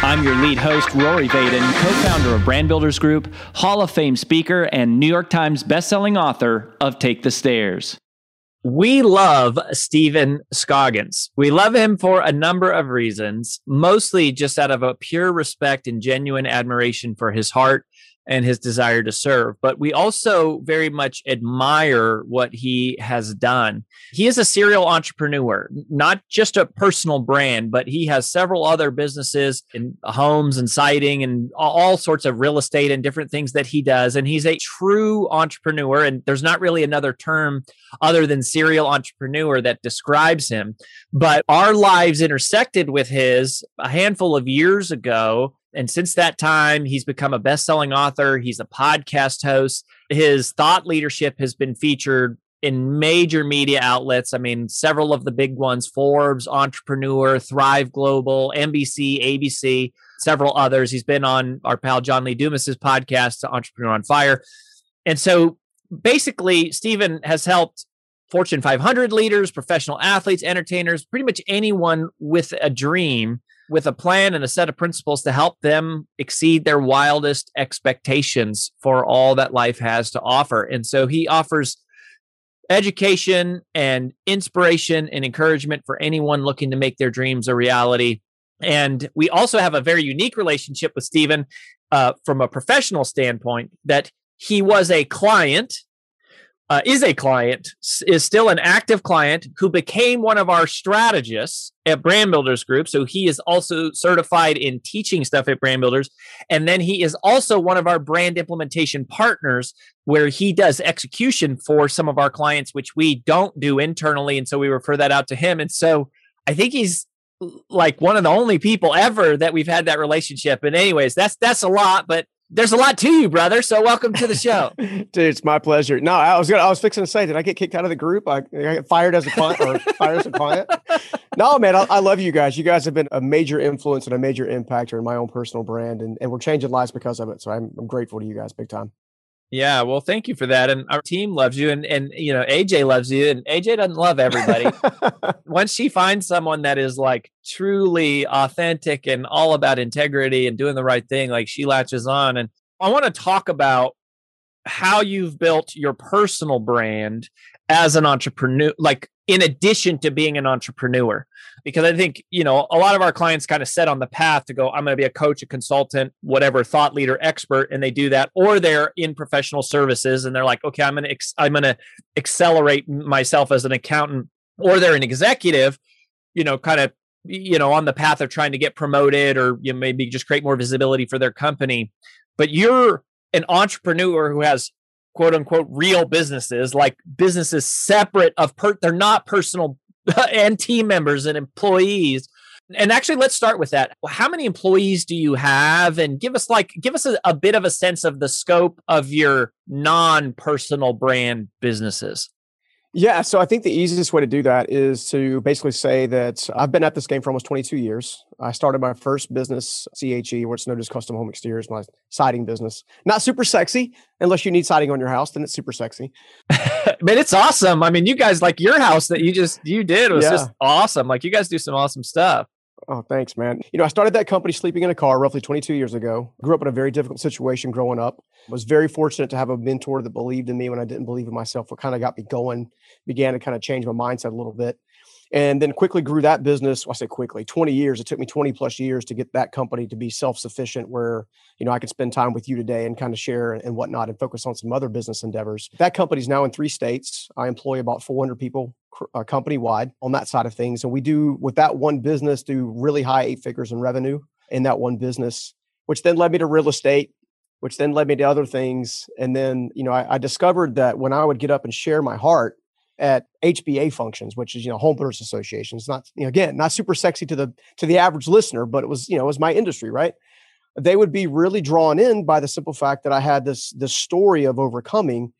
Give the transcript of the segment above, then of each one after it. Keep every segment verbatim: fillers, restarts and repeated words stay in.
I'm your lead host, Rory Vaden, co-founder of Brand Builders Group, Hall of Fame speaker, and New York Times bestselling author of Take the Stairs. We love Stephen Scoggins. We love him for a number of reasons, mostly just out of a pure respect and genuine admiration for his heart and his desire to serve. But we also very much admire what he has done. He is a serial entrepreneur, not just a personal brand, but he has several other businesses in homes and siding and all sorts of real estate and different things that he does. And he's a true entrepreneur. And there's not really another term other than serial entrepreneur that describes him. But our lives intersected with his a handful of years ago. And since that time, he's become a best-selling author. He's a podcast host. His thought leadership has been featured in major media outlets. I mean, several of the big ones, Forbes, Entrepreneur, Thrive Global, N B C, A B C, several others. He's been on our pal John Lee Dumas's podcast, Entrepreneur on Fire. And so basically, Stephen has helped Fortune five hundred leaders, professional athletes, entertainers, pretty much anyone with a dream, with a plan and a set of principles to help them exceed their wildest expectations for all that life has to offer. And so he offers education and inspiration and encouragement for anyone looking to make their dreams a reality. And we also have a very unique relationship with Stephen uh, from a professional standpoint, that he was a client, Uh, is a client, is still an active client, who became one of our strategists at Brand Builders Group. So he is also certified in teaching stuff at Brand Builders. And then he is also one of our brand implementation partners, where he does execution for some of our clients, which we don't do internally. And so we refer that out to him. And so I think he's like one of the only people ever that we've had that relationship. And anyways, that's that's a lot, but there's a lot to you, brother. So welcome to the show. Dude, it's my pleasure. No, I was gonna, I was fixing to say, did I get kicked out of the group? I, I got fired as a client or fired as a client. No, man, I, I love you guys. You guys have been a major influence and a major impactor in my own personal brand, and, and we're changing lives because of it. So I'm, I'm grateful to you guys big time. Yeah, well, thank you for that. And our team loves you. And, and you know, A J loves you. And A J doesn't love everybody. Once she finds someone that is like truly authentic and all about integrity and doing the right thing, like she latches on. And I want to talk about how you've built your personal brand as an entrepreneur, like in addition to being an entrepreneur, because I think, you know, a lot of our clients kind of set on the path to go, I'm going to be a coach, a consultant, whatever, thought leader, expert. And they do that, or they're in professional services and they're like, okay, I'm going to, ex- I'm going to accelerate myself as an accountant, or they're an executive, you know, kind of, you know, on the path of trying to get promoted, or you know, maybe just create more visibility for their company. But you're an entrepreneur who has quote unquote real businesses, like businesses separate of per they're not personal and team members and employees. And actually, let's start with that. How many employees do you have? And give us like give us a, a bit of a sense of the scope of your non-personal brand businesses. Yeah. So I think the easiest way to do that is to basically say that I've been at this game for almost twenty-two years. I started my first business, C H E, what's known as Custom Home Exteriors, my siding business. Not super sexy. Unless you need siding on your house, then it's super sexy. But it's awesome. I mean, you guys, like your house that you just, you did was yeah. just awesome. Like you guys do some awesome stuff. Oh, thanks, man. You know, I started that company sleeping in a car roughly twenty-two years ago. Grew up in a very difficult situation growing up. Was very fortunate to have a mentor that believed in me when I didn't believe in myself. What kind of got me going, began to kind of change my mindset a little bit. And then quickly grew that business. Well, I say quickly, twenty years. It took me twenty plus years to get that company to be self-sufficient, where, you know, I could spend time with you today and kind of share and whatnot and focus on some other business endeavors. That company's now in three states. I employ about four hundred people uh, company-wide on that side of things. And we do, with that one business, do really high eight figures in revenue in that one business, which then led me to real estate, which then led me to other things. And then, you know, I, I discovered that when I would get up and share my heart at H B A functions, which is, you know, Home Builders Association. It's not, you know, again, not super sexy to the to the average listener, but it was, you know, it was my industry, right? they would be really drawn in by the simple fact that I had this, this story of overcoming.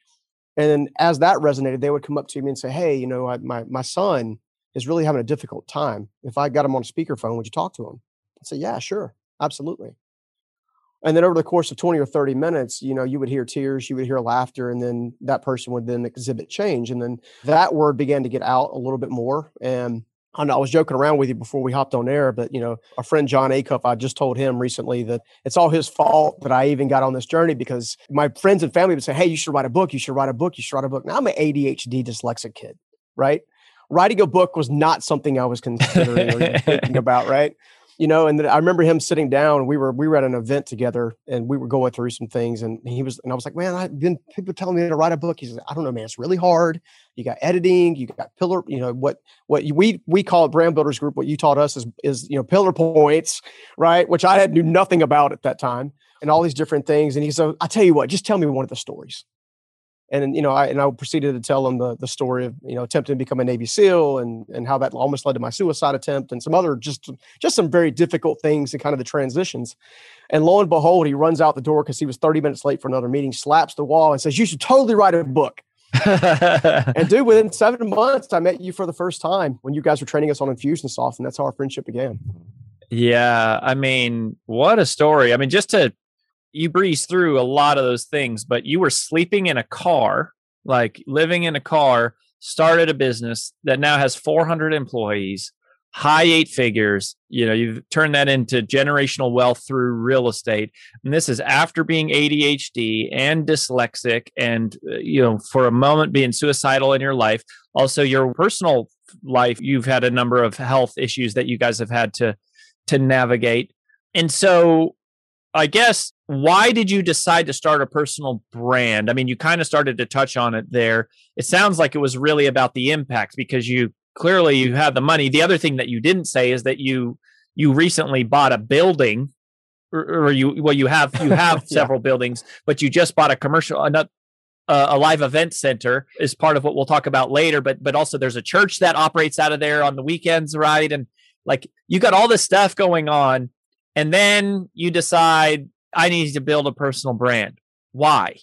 And then as that resonated, they would come up to me and say, hey, you know, I, my, my son is really having a difficult time. If I got him on a speakerphone, would you talk to him? I'd say, yeah, sure. Absolutely. And then over the course of twenty or thirty minutes, you know, you would hear tears, you would hear laughter, and then that person would then exhibit change. And then that word began to get out a little bit more. And I know I was joking around with you before we hopped on air, but, you know, our friend Jon Acuff, I just told him recently that it's all his fault that I even got on this journey, because my friends and family would say, hey, you should write a book. You should write a book. You should write a book. Now I'm an A D H D dyslexic kid, right? Writing a book was not something I was considering or thinking about, right? You know, and I remember him sitting down. We were we were at an event together, and we were going through some things. And he was, and I was like, man, I've been people telling me to write a book. He says, I don't know, man, it's really hard. You got editing, you got pillar. You know what what we we call it Brand Builders Group. What you taught us is is you know pillar points, right? Which I had knew nothing about at that time, and all these different things. And he said, I tell you what, just tell me one of the stories. And you know, I and I proceeded to tell him the the story of you know attempting to become a Navy SEAL and and how that almost led to my suicide attempt and some other just just some very difficult things and kind of the transitions. And lo and behold, he runs out the door because he was thirty minutes late for another meeting, slaps the wall, and says, "You should totally write a book." And dude, within seven months, I met you for the first time when you guys were training us on Infusionsoft, and that's how our friendship began. Yeah, I mean, what a story! I mean, just to. You breezed through a lot of those things, but you were sleeping in a car, like living in a car, started a business that now has four hundred employees, high eight figures. You know, you've turned that into generational wealth through real estate. And this is after being A D H D and dyslexic and, you know, for a moment being suicidal in your life. Also, your personal life, you've had a number of health issues that you guys have had to, to navigate. And so I guess, why did you decide to start a personal brand? I mean, you kind of started to touch on it there. It sounds like it was really about the impact because you clearly you had the money. The other thing that you didn't say is that you you recently bought a building, or, or you well you have you have several yeah. buildings, but you just bought a commercial a, a live event center is part of what we'll talk about later. But but also there's a church that operates out of there on the weekends, right? And like you got all this stuff going on, and then you decide, I needed to build a personal brand. Why?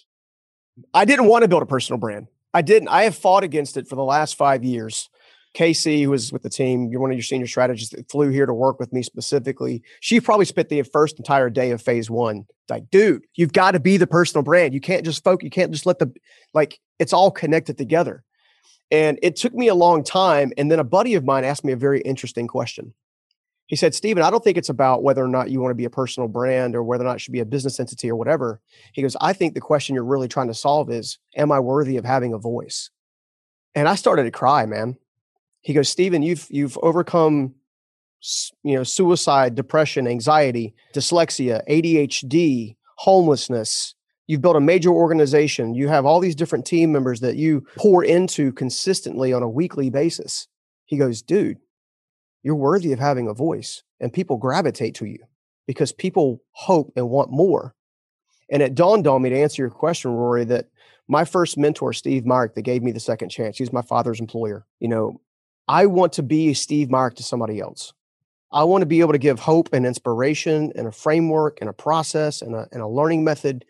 I didn't want to build a personal brand. I didn't. I have fought against it for the last five years. Casey, who was with the team, one of your senior strategists that flew here to work with me specifically, she probably spent the first entire day of phase one. Like, dude, you've got to be the personal brand. You can't just focus. You can't just let the, like, it's all connected together. And it took me a long time. And then a buddy of mine asked me a very interesting question. He said, Stephen, I don't think it's about whether or not you want to be a personal brand or whether or not it should be a business entity or whatever. He goes, I think the question you're really trying to solve is, am I worthy of having a voice? And I started to cry, man. He goes, Stephen, you've, you've overcome, you know, suicide, depression, anxiety, dyslexia, A D H D, homelessness. You've built a major organization. You have all these different team members that you pour into consistently on a weekly basis. He goes, dude, you're worthy of having a voice, and people gravitate to you because people hope and want more. And it dawned on me, to answer your question, Rory, that my first mentor, Steve Myrick, that gave me the second chance, he's my father's employer. You know, I want to be Steve Myrick to somebody else. I want to be able to give hope and inspiration and a framework and a process and a, and a learning method.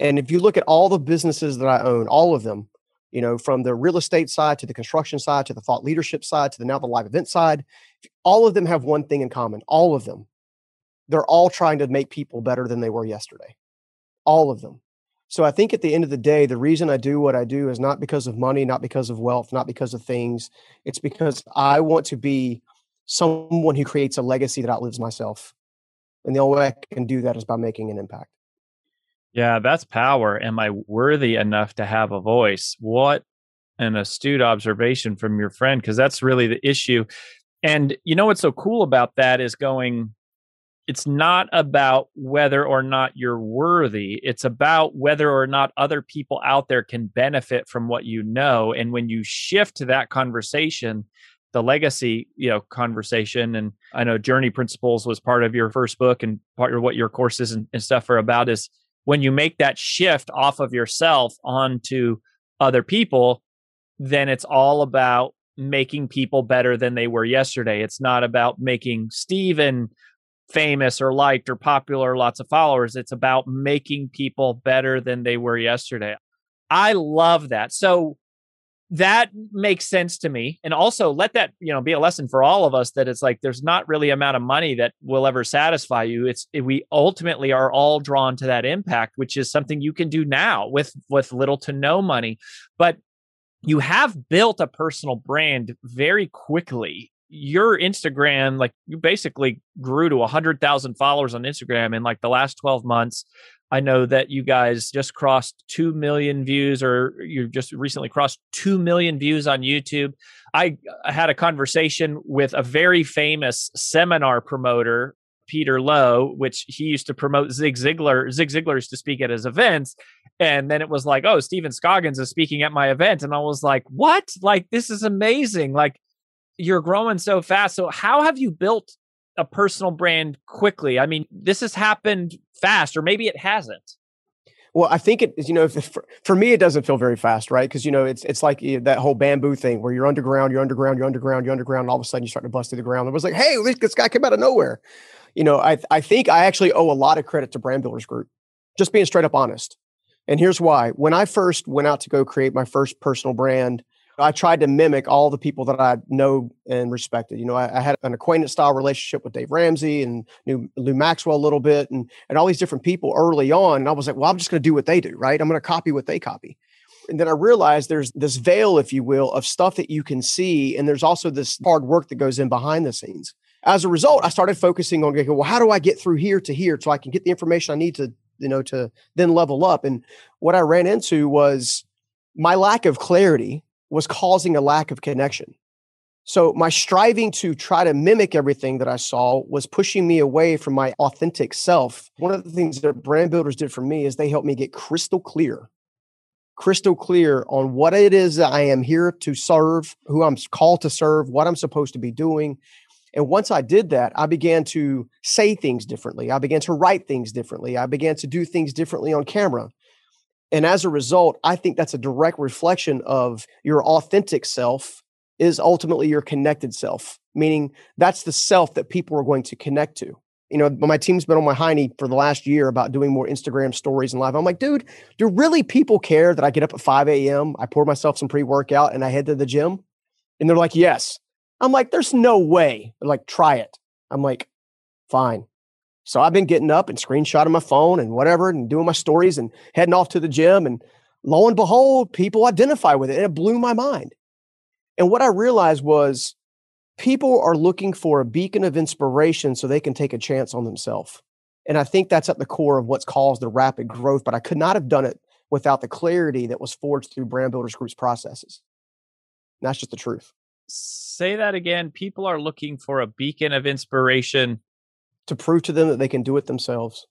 And if you look at all the businesses that I own, all of them, you know, from the real estate side to the construction side to the thought leadership side to the now the live event side, all of them have one thing in common. All of them. They're all trying to make people better than they were yesterday. All of them. So I think at the end of the day, the reason I do what I do is not because of money, not because of wealth, not because of things. It's because I want to be someone who creates a legacy that outlives myself. And the only way I can do that is by making an impact. Yeah, that's power. Am I worthy enough to have a voice? What an astute observation from your friend, because that's really the issue. And you know what's so cool about that is going, it's not about whether or not you're worthy. It's about whether or not other people out there can benefit from what you know. And when you shift to that conversation, the legacy, you know, conversation. And I know Journey Principles was part of your first book, and part of what your courses and, and stuff are about is, when you make that shift off of yourself onto other people, then it's all about making people better than they were yesterday. It's not about making Stephen famous or liked or popular, lots of followers. It's about making people better than they were yesterday. I love that. So that makes sense to me. And also let that, you know, be a lesson for all of us that it's like, there's not really amount of money that will ever satisfy you. It's, we ultimately are all drawn to that impact, which is something you can do now with, with little to no money, but you have built a personal brand very quickly. Your Instagram, like you basically grew to a hundred thousand followers on Instagram in like the last twelve months. I know that you guys just crossed two million views, or you just recently crossed two million views on YouTube. I had a conversation with a very famous seminar promoter, Peter Lowe, which he used to promote Zig Ziglar. Zig Ziglar used to speak at his events. And then it was like, oh, Stephen Scoggins is speaking at my event. And I was like, what? Like, this is amazing. Like, you're growing so fast. So how have you built a personal brand quickly? I mean, this has happened fast, or maybe it hasn't. Well, I think it is, you know, for, for me, it doesn't feel very fast, right? Because, you know, it's it's like that whole bamboo thing where you're underground, you're underground, you're underground, you're underground, and all of a sudden you start to bust through the ground. It was like, hey, this guy came out of nowhere. You know, I I think I actually owe a lot of credit to Brand Builders Group, just being straight up honest. And here's why. When I first went out to go create my first personal brand, I tried to mimic all the people that I know and respected. You know, I, I had an acquaintance style relationship with Dave Ramsey and knew Lou Maxwell a little bit and, and all these different people early on. And I was like, well, I'm just going to do what they do, right? I'm going to copy what they copy. And then I realized there's this veil, if you will, of stuff that you can see. And there's also this hard work that goes in behind the scenes. As a result, I started focusing on, well, how do I get through here to here so I can get the information I need to, you know, to then level up. And what I ran into was my lack of clarity was causing a lack of connection. So my striving to try to mimic everything that I saw was pushing me away from my authentic self. One of the things that Brand Builders did for me is they helped me get crystal clear, crystal clear on what it is that I am here to serve, who I'm called to serve, what I'm supposed to be doing. And once I did that, I began to say things differently. I began to write things differently. I began to do things differently on camera. And as a result, I think that's a direct reflection of your authentic self is ultimately your connected self, meaning that's the self that people are going to connect to. You know, my team's been on my high knee for the last year about doing more Instagram stories and live. I'm like, dude, do really people care that I get up at five a.m., I pour myself some pre-workout and I head to the gym? And they're like, yes. I'm like, there's no way. They're like, try it. I'm like, fine. So I've been getting up and screenshotting my phone and whatever and doing my stories and heading off to the gym. And lo and behold, people identify with it. And it blew my mind. And what I realized was people are looking for a beacon of inspiration so they can take a chance on themselves. And I think that's at the core of what's caused the rapid growth. But I could not have done it without the clarity that was forged through Brand Builders Group's processes. And that's just the truth. Say that again. People are looking for a beacon of inspiration to prove to them that they can do it themselves.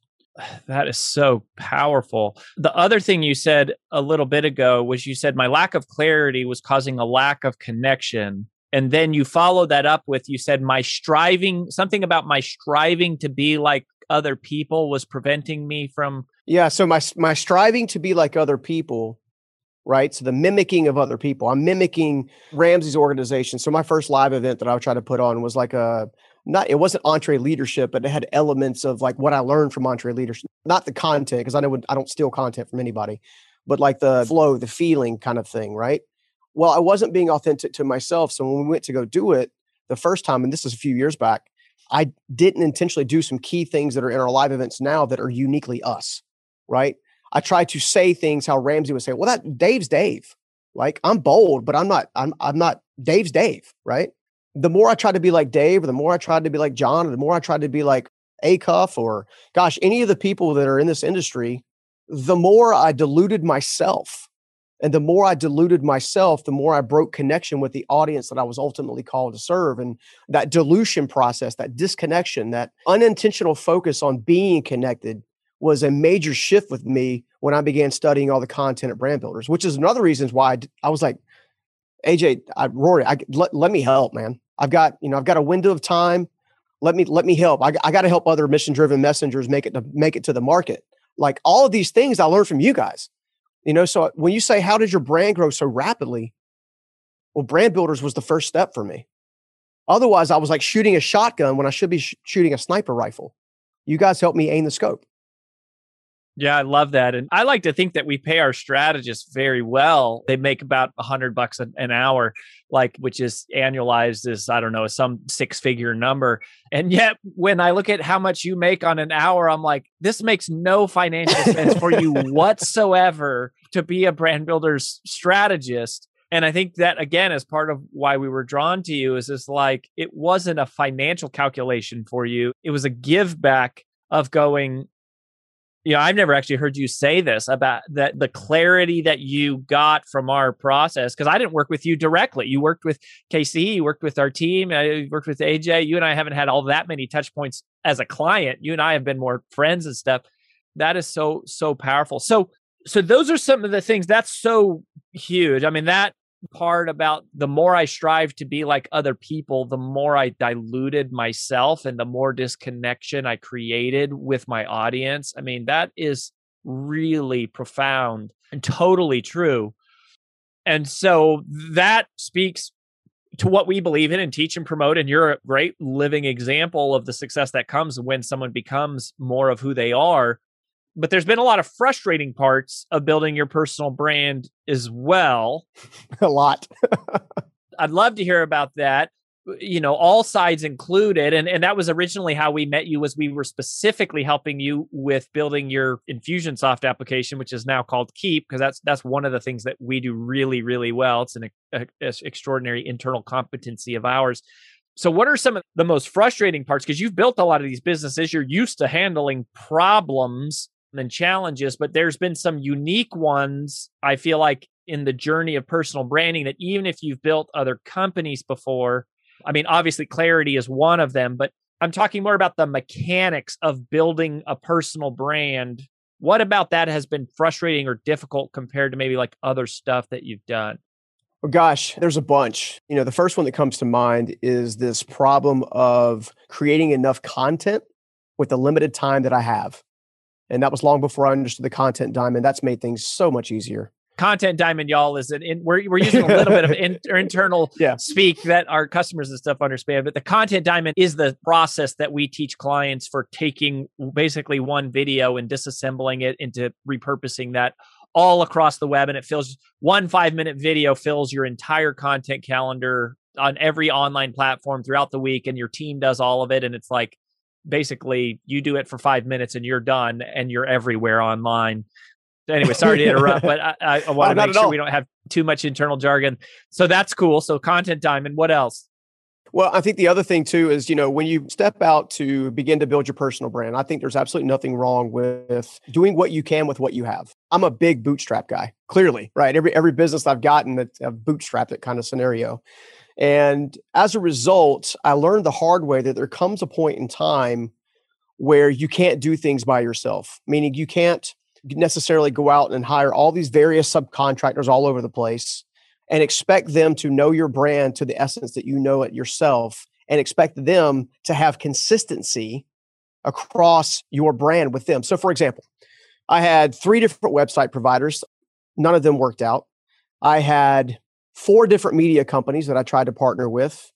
That is so powerful. The other thing you said a little bit ago was you said my lack of clarity was causing a lack of connection. And then you followed that up with, you said my striving, something about my striving to be like other people was preventing me from. Yeah. So my, my striving to be like other people, right? So the mimicking of other people, I'm mimicking Ramsey's organization. So my first live event that I would try to put on was like a, Not, it wasn't Entre Leadership, but it had elements of like what I learned from Entre Leadership, not the content, because I know I don't steal content from anybody, but like the flow, the feeling kind of thing, right? Well, I wasn't being authentic to myself. So when we went to go do it the first time, and this is a few years back, I didn't intentionally do some key things that are in our live events now that are uniquely us, right? I tried to say things how Ramsey would say, well, that Dave's Dave. Like, I'm bold, but I'm not, I'm, I'm not Dave's Dave, right? The more I tried to be like Dave, or the more I tried to be like John, or the more I tried to be like Acuff, or gosh, any of the people that are in this industry, the more I diluted myself. And the more I diluted myself, the more I broke connection with the audience that I was ultimately called to serve. And that dilution process, that disconnection, that unintentional focus on being connected was a major shift with me when I began studying all the content at Brand Builders, which is another reason why I, d- I was like, A J, I, Rory, I, let, let me help, man. I've got, you know, I've got a window of time. Let me, let me help. I, I got to help other mission-driven messengers make it to make it to the market. Like all of these things I learned from you guys, you know? So when you say, how did your brand grow so rapidly? Well, Brand Builders was the first step for me. Otherwise, I was like shooting a shotgun when I should be sh- shooting a sniper rifle. You guys helped me aim the scope. Yeah, I love that. And I like to think that we pay our strategists very well. They make about a hundred bucks an hour, like, which is annualized as, I don't know, some six figure number. And yet when I look at how much you make on an hour, I'm like, this makes no financial sense for you whatsoever to be a brand builder's strategist. And I think that, again, is part of why we were drawn to you, is this, like, it wasn't a financial calculation for you. It was a give back of going, you know, I've never actually heard you say this about that, the clarity that you got from our process, because I didn't work with you directly. You worked with K C, you worked with our team, I worked with A J. You and I haven't had all that many touch points as a client. You and I have been more friends and stuff. That is so, so powerful. So, so those are some of the things that's so huge. I mean, that part about the more I strive to be like other people, the more I diluted myself and the more disconnection I created with my audience. I mean, that is really profound and totally true. And so that speaks to what we believe in and teach and promote. And you're a great living example of the success that comes when someone becomes more of who they are. But there's been a lot of frustrating parts of building your personal brand as well. A lot. I'd love to hear about that, you know, all sides included. And, and that was originally how we met you, was we were specifically helping you with building your Infusionsoft application, which is now called Keap, because that's that's one of the things that we do really, really well. It's an a, a extraordinary internal competency of ours. So what are some of the most frustrating parts? Because you've built a lot of these businesses, you're used to handling problems and challenges, but there's been some unique ones, I feel like, in the journey of personal branding that even if you've built other companies before, I mean, obviously clarity is one of them, but I'm talking more about the mechanics of building a personal brand. What about that has been frustrating or difficult compared to maybe like other stuff that you've done? Well, gosh, there's a bunch. You know, the first one that comes to mind is this problem of creating enough content with the limited time that I have. And that was long before I understood the content diamond. That's made things so much easier. Content diamond, y'all, is an in, we're we're using a little bit of in, internal yeah. speak that our customers and stuff understand. But the content diamond is the process that we teach clients for taking basically one video and disassembling it into repurposing that all across the web. And it fills one five minute video fills your entire content calendar on every online platform throughout the week. And your team does all of it. And it's like, basically, you do it for five minutes and you're done and you're everywhere online. Anyway, sorry to interrupt, but I, I, I want to make sure we don't have too much internal jargon. So that's cool. So content diamond, what else? Well, I think the other thing too is, you know, when you step out to begin to build your personal brand, I think there's absolutely nothing wrong with doing what you can with what you have. I'm a big bootstrap guy, clearly, right? Every every business I've gotten that's a bootstrap, that kind of scenario. And as a result, I learned the hard way that there comes a point in time where you can't do things by yourself, meaning you can't necessarily go out and hire all these various subcontractors all over the place and expect them to know your brand to the essence that you know it yourself and expect them to have consistency across your brand with them. So for example, I had three different website providers. None of them worked out. I had four different media companies that I tried to partner with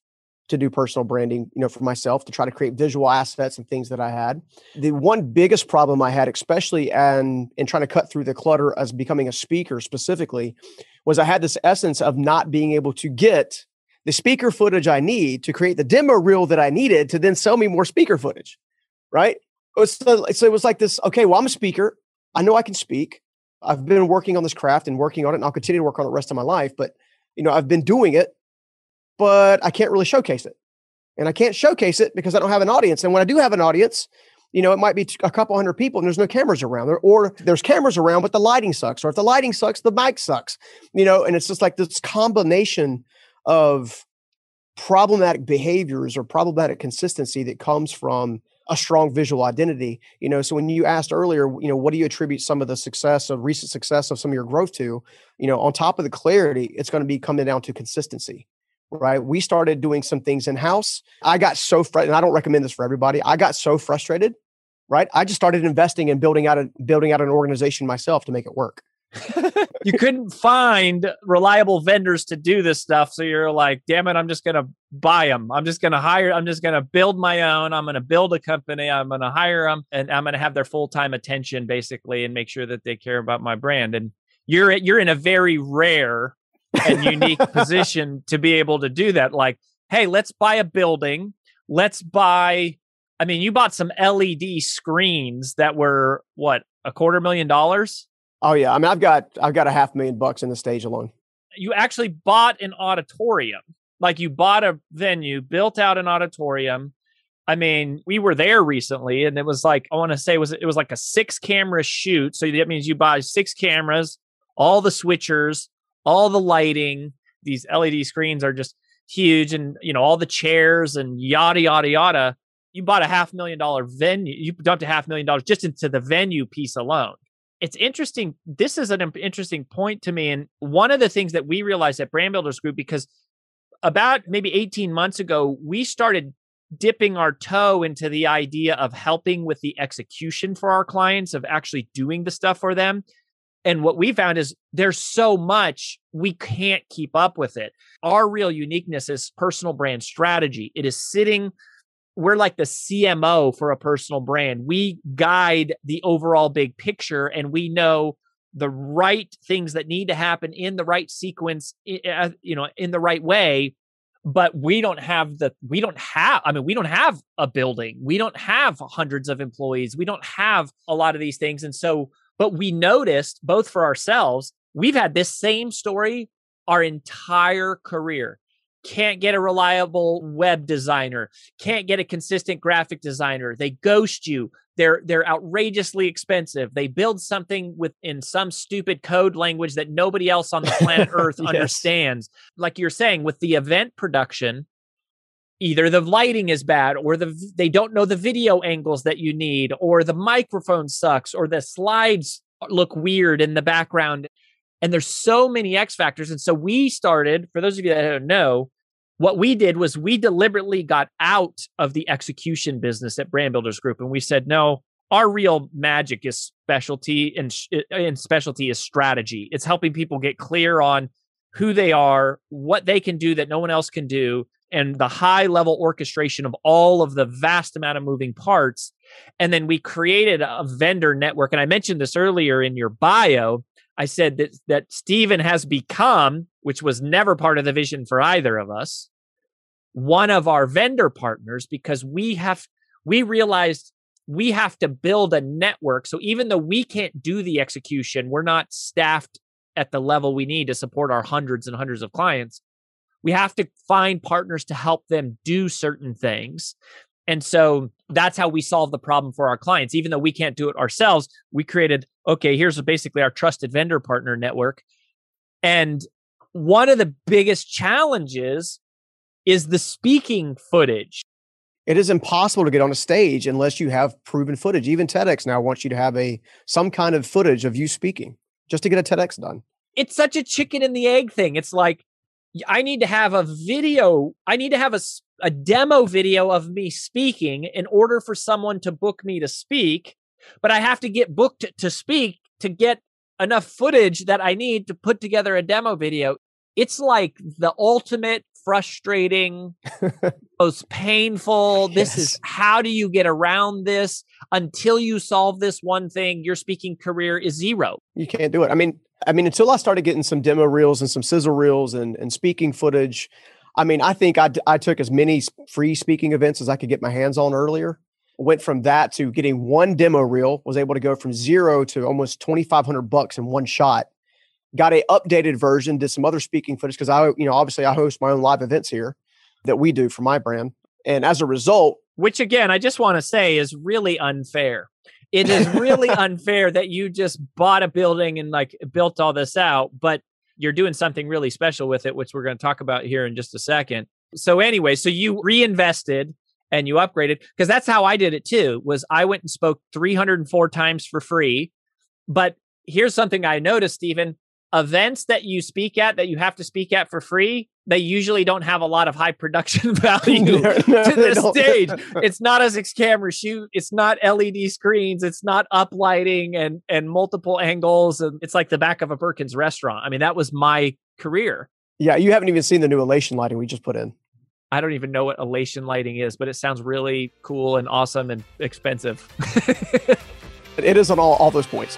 to do personal branding, you know, for myself, to try to create visual assets and things that I had. The one biggest problem I had, especially and in trying to cut through the clutter as becoming a speaker specifically, was I had this essence of not being able to get the speaker footage I need to create the demo reel that I needed to then sell me more speaker footage, right? So it was like this, okay, well, I'm a speaker. I know I can speak. I've been working on this craft and working on it, and I'll continue to work on it the rest of my life, but you know, I've been doing it, but I can't really showcase it. And I can't showcase it because I don't have an audience. And when I do have an audience, you know, it might be a couple hundred people and there's no cameras around, or, or there's cameras around, but the lighting sucks. Or if the lighting sucks, the mic sucks, you know, and it's just like this combination of problematic behaviors or problematic consistency that comes from a strong visual identity. You know, so when you asked earlier, you know, what do you attribute some of the success of recent success of some of your growth to, you know, on top of the clarity, it's going to be coming down to consistency, right? We started doing some things in-house. I got so frustrated, and I don't recommend this for everybody. I got so frustrated, right? I just started investing in building out a, building out an organization myself to make it work. You couldn't find reliable vendors to do this stuff. So you're like, damn it, I'm just going to buy them. I'm just going to hire. I'm just going to build my own. I'm going to build a company. I'm going to hire them, and I'm going to have their full-time attention basically and make sure that they care about my brand. And you're, you're in a very rare and unique position to be able to do that. Like, hey, let's buy a building. Let's buy, I mean, you bought some L E D screens that were what, a quarter million dollars? Oh yeah. I mean, I've got, I've got a half million bucks in the stage alone. You actually bought an auditorium, like you bought a venue, built out an auditorium. I mean, we were there recently and it was like, I want to say it was, it was like a six camera shoot. So that means you buy six cameras, all the switchers, all the lighting. These L E D screens are just huge. And you know, all the chairs and yada, yada, yada. You bought a half million dollar venue. You dumped a half million dollars just into the venue piece alone. It's interesting. This is an interesting point to me. And one of the things that we realized at Brand Builders Group, because about maybe eighteen months ago, we started dipping our toe into the idea of helping with the execution for our clients, of actually doing the stuff for them. And what we found is there's so much we can't keep up with it. Our real uniqueness is personal brand strategy. It is sitting... We're like the C M O for a personal brand. We guide the overall big picture, and we know the right things that need to happen in the right sequence, you know, in the right way. But we don't have the, we don't have, I mean, we don't have a building. We don't have hundreds of employees. We don't have a lot of these things. And so, but we noticed both for ourselves, we've had this same story our entire career. Can't get a reliable web designer, can't get a consistent graphic designer. They ghost you. They're they're outrageously expensive. They build something within some stupid code language that nobody else on the planet Earth yes. understands. Like you're saying, with the event production, either the lighting is bad, or the they don't know the video angles that you need, or the microphone sucks, or the slides look weird in the background. And there's so many X factors. And so we started, for those of you that don't know, what we did was we deliberately got out of the execution business at Brand Builders Group. And we said, no, our real magic is specialty, and, and specialty is strategy. It's helping people get clear on who they are, what they can do that no one else can do, and the high level orchestration of all of the vast amount of moving parts. And then we created a vendor network. And I mentioned this earlier in your bio. I said that that Stephen has become, which was never part of the vision for either of us, one of our vendor partners, because we have we realized we have to build a network. So even though we can't do the execution, we're not staffed at the level we need to support our hundreds and hundreds of clients. We have to find partners to help them do certain things. And so that's how we solve the problem for our clients. Even though we can't do it ourselves, we created, okay, here's basically our trusted vendor partner network. And one of the biggest challenges is the speaking footage. It is impossible to get on a stage unless you have proven footage. Even TEDx now wants you to have a some kind of footage of you speaking just to get a TEDx done. It's such a chicken and the egg thing. It's like, I need to have a video. I need to have a a demo video of me speaking in order for someone to book me to speak, but I have to get booked to speak to get enough footage that I need to put together a demo video. It's like the ultimate frustrating, most painful. Yes. This is, how do you get around this? Until you solve this one thing, your speaking career is zero. You can't do it. I mean, I mean, until I started getting some demo reels and some sizzle reels and, and speaking footage, I mean, I think I, I took as many free speaking events as I could get my hands on earlier. Went from that to getting one demo reel, was able to go from zero to almost twenty-five hundred bucks in one shot. Got a updated version, did some other speaking footage because I, you know, obviously I host my own live events here that we do for my brand. And as a result, which again, I just want to say is really unfair. It is really unfair that you just bought a building and like built all this out, but you're doing something really special with it, which we're going to talk about here in just a second. So anyway, so you reinvested and you upgraded, because that's how I did it too, was I went and spoke three hundred four times for free. But here's something I noticed, Stephen, events that you speak at that you have to speak at for free, they usually don't have a lot of high production value no, no, to this stage. It's not a six camera shoot. It's not L E D screens. It's not uplighting and, and multiple angles. And it's like the back of a Perkins restaurant. I mean, that was my career. Yeah. You haven't even seen the new Elation lighting we just put in. I don't even know what Elation lighting is, but it sounds really cool and awesome and expensive. It is on all, all those points.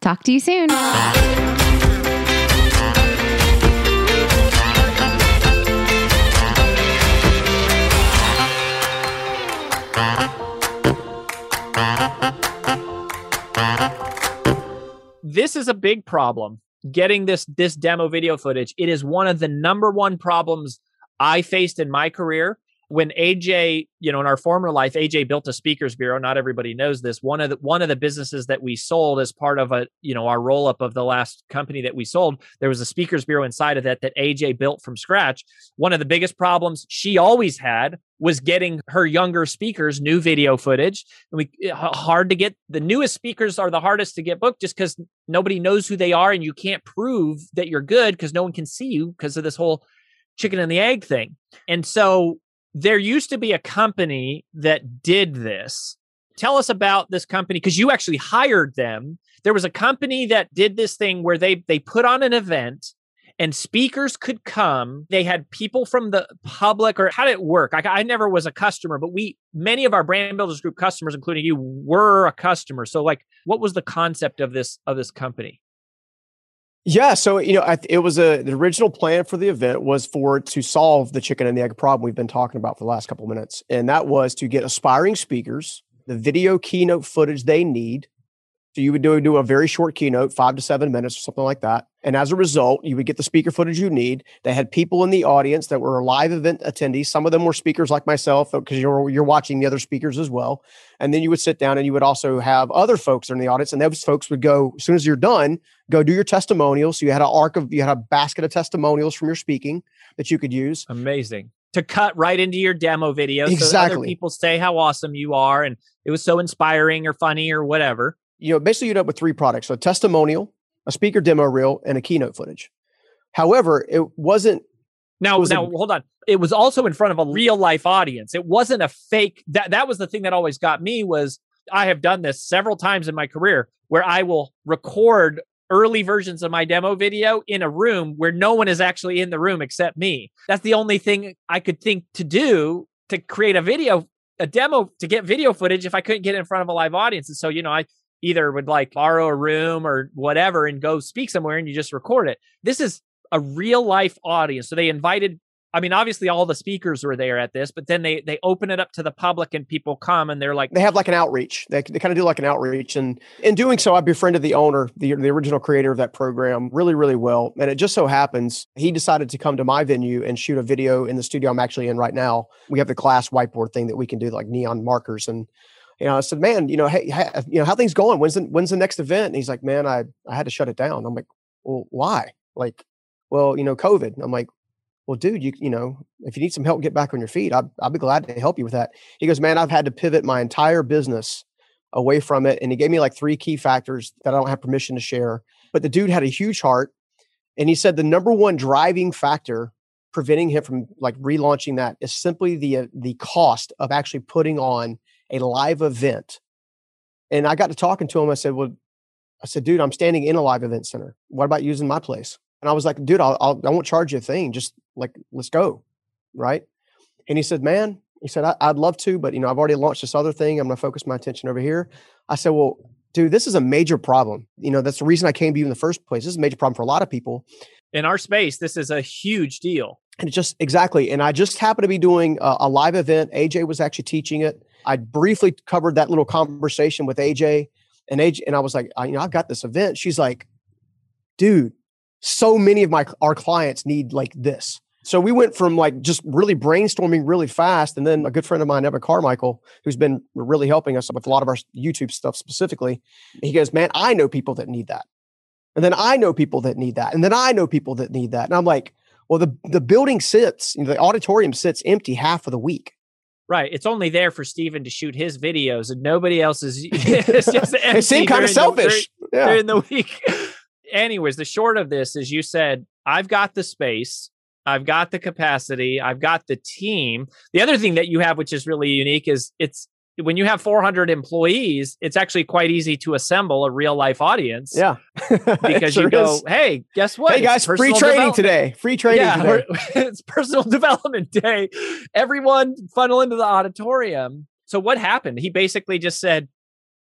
Talk to you soon. This is a big problem, getting this, this demo video footage. It is one of the number one problems I faced in my career. When A J, you know, in our former life, A J built a speakers bureau. Not everybody knows this. One of the, one of the businesses that we sold as part of a, you know, our roll up of the last company that we sold, there was a speakers bureau inside of that that A J built from scratch. One of the biggest problems she always had was getting her younger speakers new video footage. And we it, hard to get the newest speakers are the hardest to get booked just because nobody knows who they are and you can't prove that you're good because no one can see you because of this whole chicken and the egg thing. And so there used to be a company that did this. Tell us about this company, because you actually hired them. There was a company that did this thing where they they put on an event and speakers could come. They had people from the public, or how did it work? I, I never was a customer, but we many of our Brand Builders Group customers, including you, were a customer. So like, what was the concept of this of this company? Yeah. So, you know, I, it was a, the original plan for the event was for to solve the chicken and the egg problem we've been talking about for the last couple of minutes. And that was to get aspiring speakers the video keynote footage they need. So you would do, do a very short keynote, five to seven minutes or something like that. And as a result, you would get the speaker footage you need. They had people in the audience that were live event attendees. Some of them were speakers like myself, because you're you're watching the other speakers as well. And then you would sit down and you would also have other folks in the audience. And those folks would go, as soon as you're done, go do your testimonials. So you had an arc of, you had a basket of testimonials from your speaking that you could use. Amazing. To cut right into your demo video. Exactly. So other people say how awesome you are. And it was so inspiring or funny or whatever. You know, basically you'd end up with three products. So a testimonial, a speaker demo reel, and a keynote footage. However, it wasn't. Now, it was now a, hold on. It was also in front of a real life audience. It wasn't a fake. That that was the thing that always got me was I have done this several times in my career where I will record early versions of my demo video in a room where no one is actually in the room except me. That's the only thing I could think to do to create a video, a demo to get video footage if I couldn't get it in front of a live audience. And so, you know, I either would like borrow a room or whatever and go speak somewhere and you just record it. This is a real life audience. So they invited, I mean, obviously all the speakers were there at this, but then they they open it up to the public and people come and they're like... They have like an outreach. They they kind of do like an outreach. And in doing so, I befriended the owner, the, the original creator of that program really, really well. And it just so happens, he decided to come to my venue and shoot a video in the studio I'm actually in right now. We have the class whiteboard thing that we can do like neon markers and... You know, I said, man, you know, hey, ha, you know, how things going? When's the, when's the next event? And he's like, man, I, I had to shut it down. I'm like, well, why? Like, well, you know, COVID. And I'm like, well, dude, you, you know, if you need some help, get back on your feet. I'd, I'd be glad to help you with that. He goes, man, I've had to pivot my entire business away from it. And he gave me like three key factors that I don't have permission to share, but the dude had a huge heart. And he said, the number one driving factor preventing him from like relaunching that is simply the, the cost of actually putting on a live event. And I got to talking to him. I said, well, I said, dude, I'm standing in a live event center. What about using my place? And I was like, dude, I'll, I'll, I won't charge you a thing. Just like, let's go. Right. And he said, man, he said, I, I'd love to, but you know, I've already launched this other thing. I'm going to focus my attention over here. I said, well, dude, this is a major problem. You know, that's the reason I came to you in the first place. This is a major problem for a lot of people. In our space, this is a huge deal. And it just, exactly. And I just happened to be doing a, a live event. A J was actually teaching it. I briefly covered that little conversation with A J and A J, and I was like, I, you know, I've got this event. She's like, dude, so many of my our clients need like this. So we went from like just really brainstorming really fast. And then a good friend of mine, Evan Carmichael, who's been really helping us with a lot of our YouTube stuff specifically, he goes, man, I know people that need that. And then I know people that need that. And then I know people that need that. And I'm like, well, the, the building sits, you know, the auditorium sits empty half of the week. Right. It's only there for Stephen to shoot his videos and nobody else is. It's just it seemed kind of selfish the, during, yeah. during the week. Anyways, the short of this is you said, I've got the space. I've got the capacity. I've got the team. The other thing that you have, which is really unique, is it's when you have four hundred employees, it's actually quite easy to assemble a real life audience. Yeah. Because sure you go, is. Hey, guess what? Hey guys, free training today. Free training yeah, today. It's personal development day. Everyone funnel into the auditorium. So what happened? He basically just said,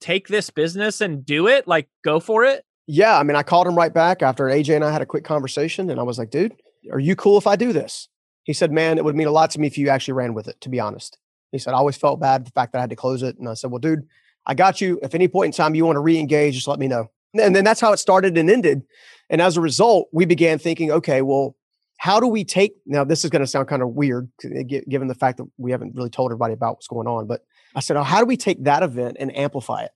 take this business and do it. Like, go for it. Yeah. I mean, I called him right back after A J and I had a quick conversation and I was like, dude, are you cool if I do this? He said, man, it would mean a lot to me if you actually ran with it, to be honest. He said, I always felt bad the fact that I had to close it. And I said, well, dude, I got you. If any point in time you want to re-engage, just let me know. And then that's how it started and ended. And as a result, we began thinking, okay, well, how do we take, now this is going to sound kind of weird given the fact that we haven't really told everybody about what's going on. But I said, oh, how do we take that event and amplify it?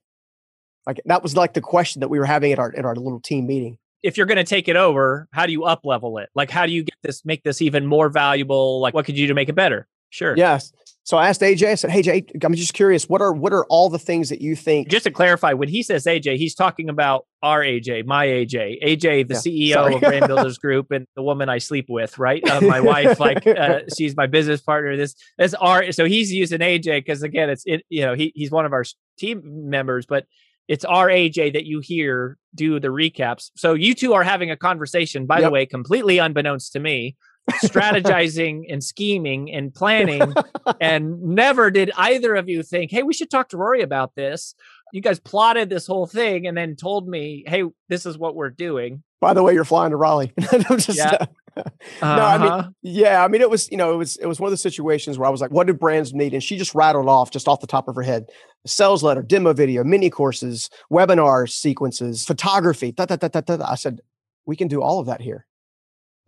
Like that was like the question that we were having at our, at our little team meeting. If you're going to take it over, how do you up level it? Like, how do you get this, make this even more valuable? Like, what could you do to make it better? Sure. Yes. So I asked A J, I said, hey, Jay, I'm just curious, what are what are all the things that you think? Just to clarify, when he says A J, he's talking about our A J, my A J, A J, the yeah, C E O sorry. of Brand Builders Group and the woman I sleep with, right? Uh, my wife, like uh, she's my business partner. This is our, so he's using A J because again, it's, it, you know, he he's one of our team members, but it's our A J that you hear do the recaps. So you two are having a conversation, by yep. the way, completely unbeknownst to me. Strategizing and scheming and planning. And never did either of you think, hey, we should talk to Rory about this. You guys plotted this whole thing and then told me, hey, this is what we're doing. By the way, you're flying to Raleigh. I'm just, yeah. uh, no, uh-huh. I mean, yeah, I mean, it was, you know, it was, it was one of the situations where I was like, what do brands need? And she just rattled off just off the top of her head, sales letter, demo video, mini courses, webinar sequences, photography. Da, da, da, da, da. I said, we can do all of that here.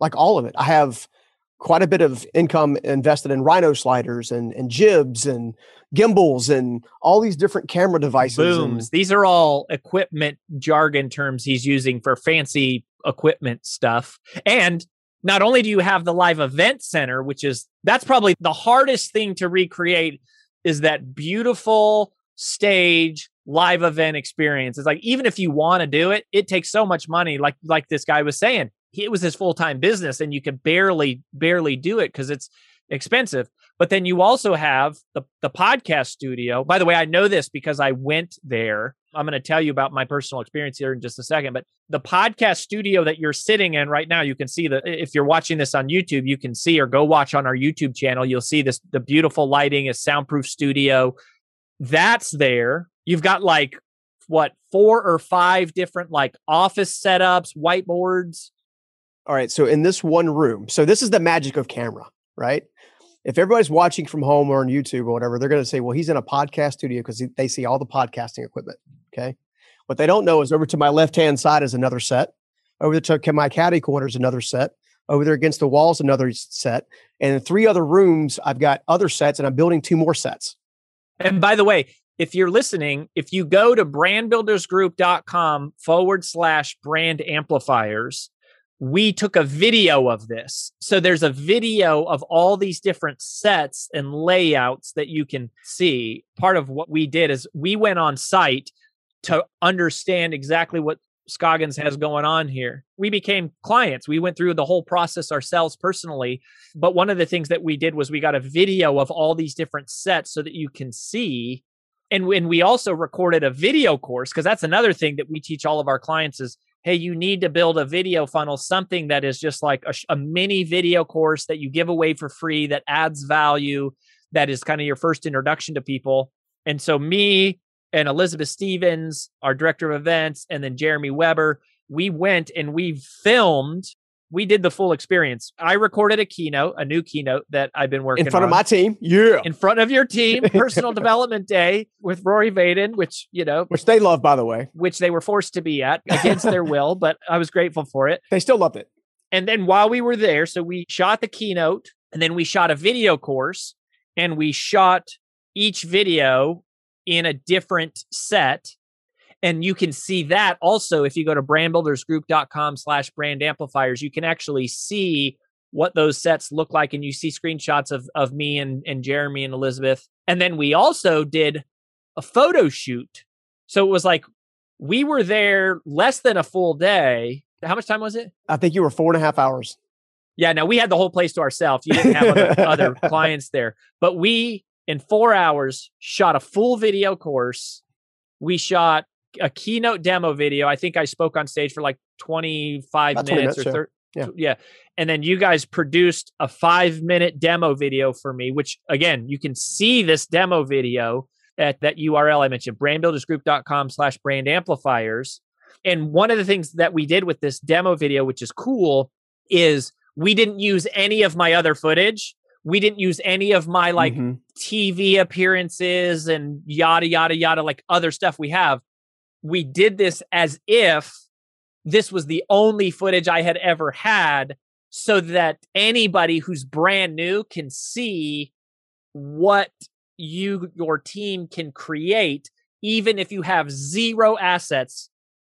Like all of it. I have quite a bit of income invested in Rhino sliders and, and jibs and gimbals and all these different camera devices. Booms. And these are all equipment jargon terms he's using for fancy equipment stuff. And not only do you have the live event center, which is, that's probably the hardest thing to recreate, is that beautiful stage live event experience. It's like, even if you want to do it, it takes so much money. Like, like this guy was saying, it was his full-time business and you could barely, barely do it because it's expensive. But then you also have the, the podcast studio. By the way, I know this because I went there. I'm going to tell you about my personal experience here in just a second, but the podcast studio that you're sitting in right now, you can see that if you're watching this on YouTube, you can see, or go watch on our YouTube channel. You'll see this, the beautiful lighting, a soundproof studio that's there. You've got like what, four or five different like office setups, whiteboards. All right. So in this one room, so this is the magic of camera, right? If everybody's watching from home or on YouTube or whatever, they're going to say, well, he's in a podcast studio because they see all the podcasting equipment. Okay. What they don't know is over to my left-hand side is another set. Over to my caddy corner is another set. Over there against the wall is another set. And in three other rooms, I've got other sets and I'm building two more sets. And by the way, if you're listening, if you go to brandbuildersgroup.com forward slash brand amplifiers, we took a video of this. So there's a video of all these different sets and layouts that you can see. Part of what we did is we went on site to understand exactly what Scoggins has going on here. We became clients. We went through the whole process ourselves personally. But one of the things that we did was we got a video of all these different sets so that you can see. And when we also recorded a video course, because that's another thing that we teach all of our clients is, hey, you need to build a video funnel, something that is just like a, a mini video course that you give away for free, that adds value, that is kind of your first introduction to people. And so me and Elizabeth Stevens, our director of events, and then Jeremy Weber, we went and we filmed we did the full experience. I recorded a keynote, a new keynote that I've been working on. In front on. of my team. Yeah. In front of your team. Personal Development Day with Rory Vaden, which, you know. Which they love, by the way. Which they were forced to be at against their will, but I was grateful for it. They still loved it. And then while we were there, so we shot the keynote and then we shot a video course and we shot each video in a different set. And you can see that also if you go to brandbuildersgroup.com slash brand amplifiers, you can actually see what those sets look like. And you see screenshots of, of me and, and Jeremy and Elizabeth. And then we also did a photo shoot. So it was like, we were there less than a full day. How much time was it? I think you were four and a half hours. Yeah, no, we had the whole place to ourselves. You didn't have other, other clients there. But we, in four hours, shot a full video course. We shot a keynote demo video. I think I spoke on stage for like twenty-five minutes, twenty minutes or thirty. Yeah. yeah. And then you guys produced a five minute demo video for me, which again, you can see this demo video at that U R L I mentioned, brandbuildersgroup.com slash brand amplifiers. And one of the things that we did with this demo video, which is cool, is we didn't use any of my other footage. We didn't use any of my like mm-hmm. T V appearances and yada, yada, yada, like other stuff we have. We did this as if this was the only footage I had ever had so that anybody who's brand new can see what you, your team can create, even if you have zero assets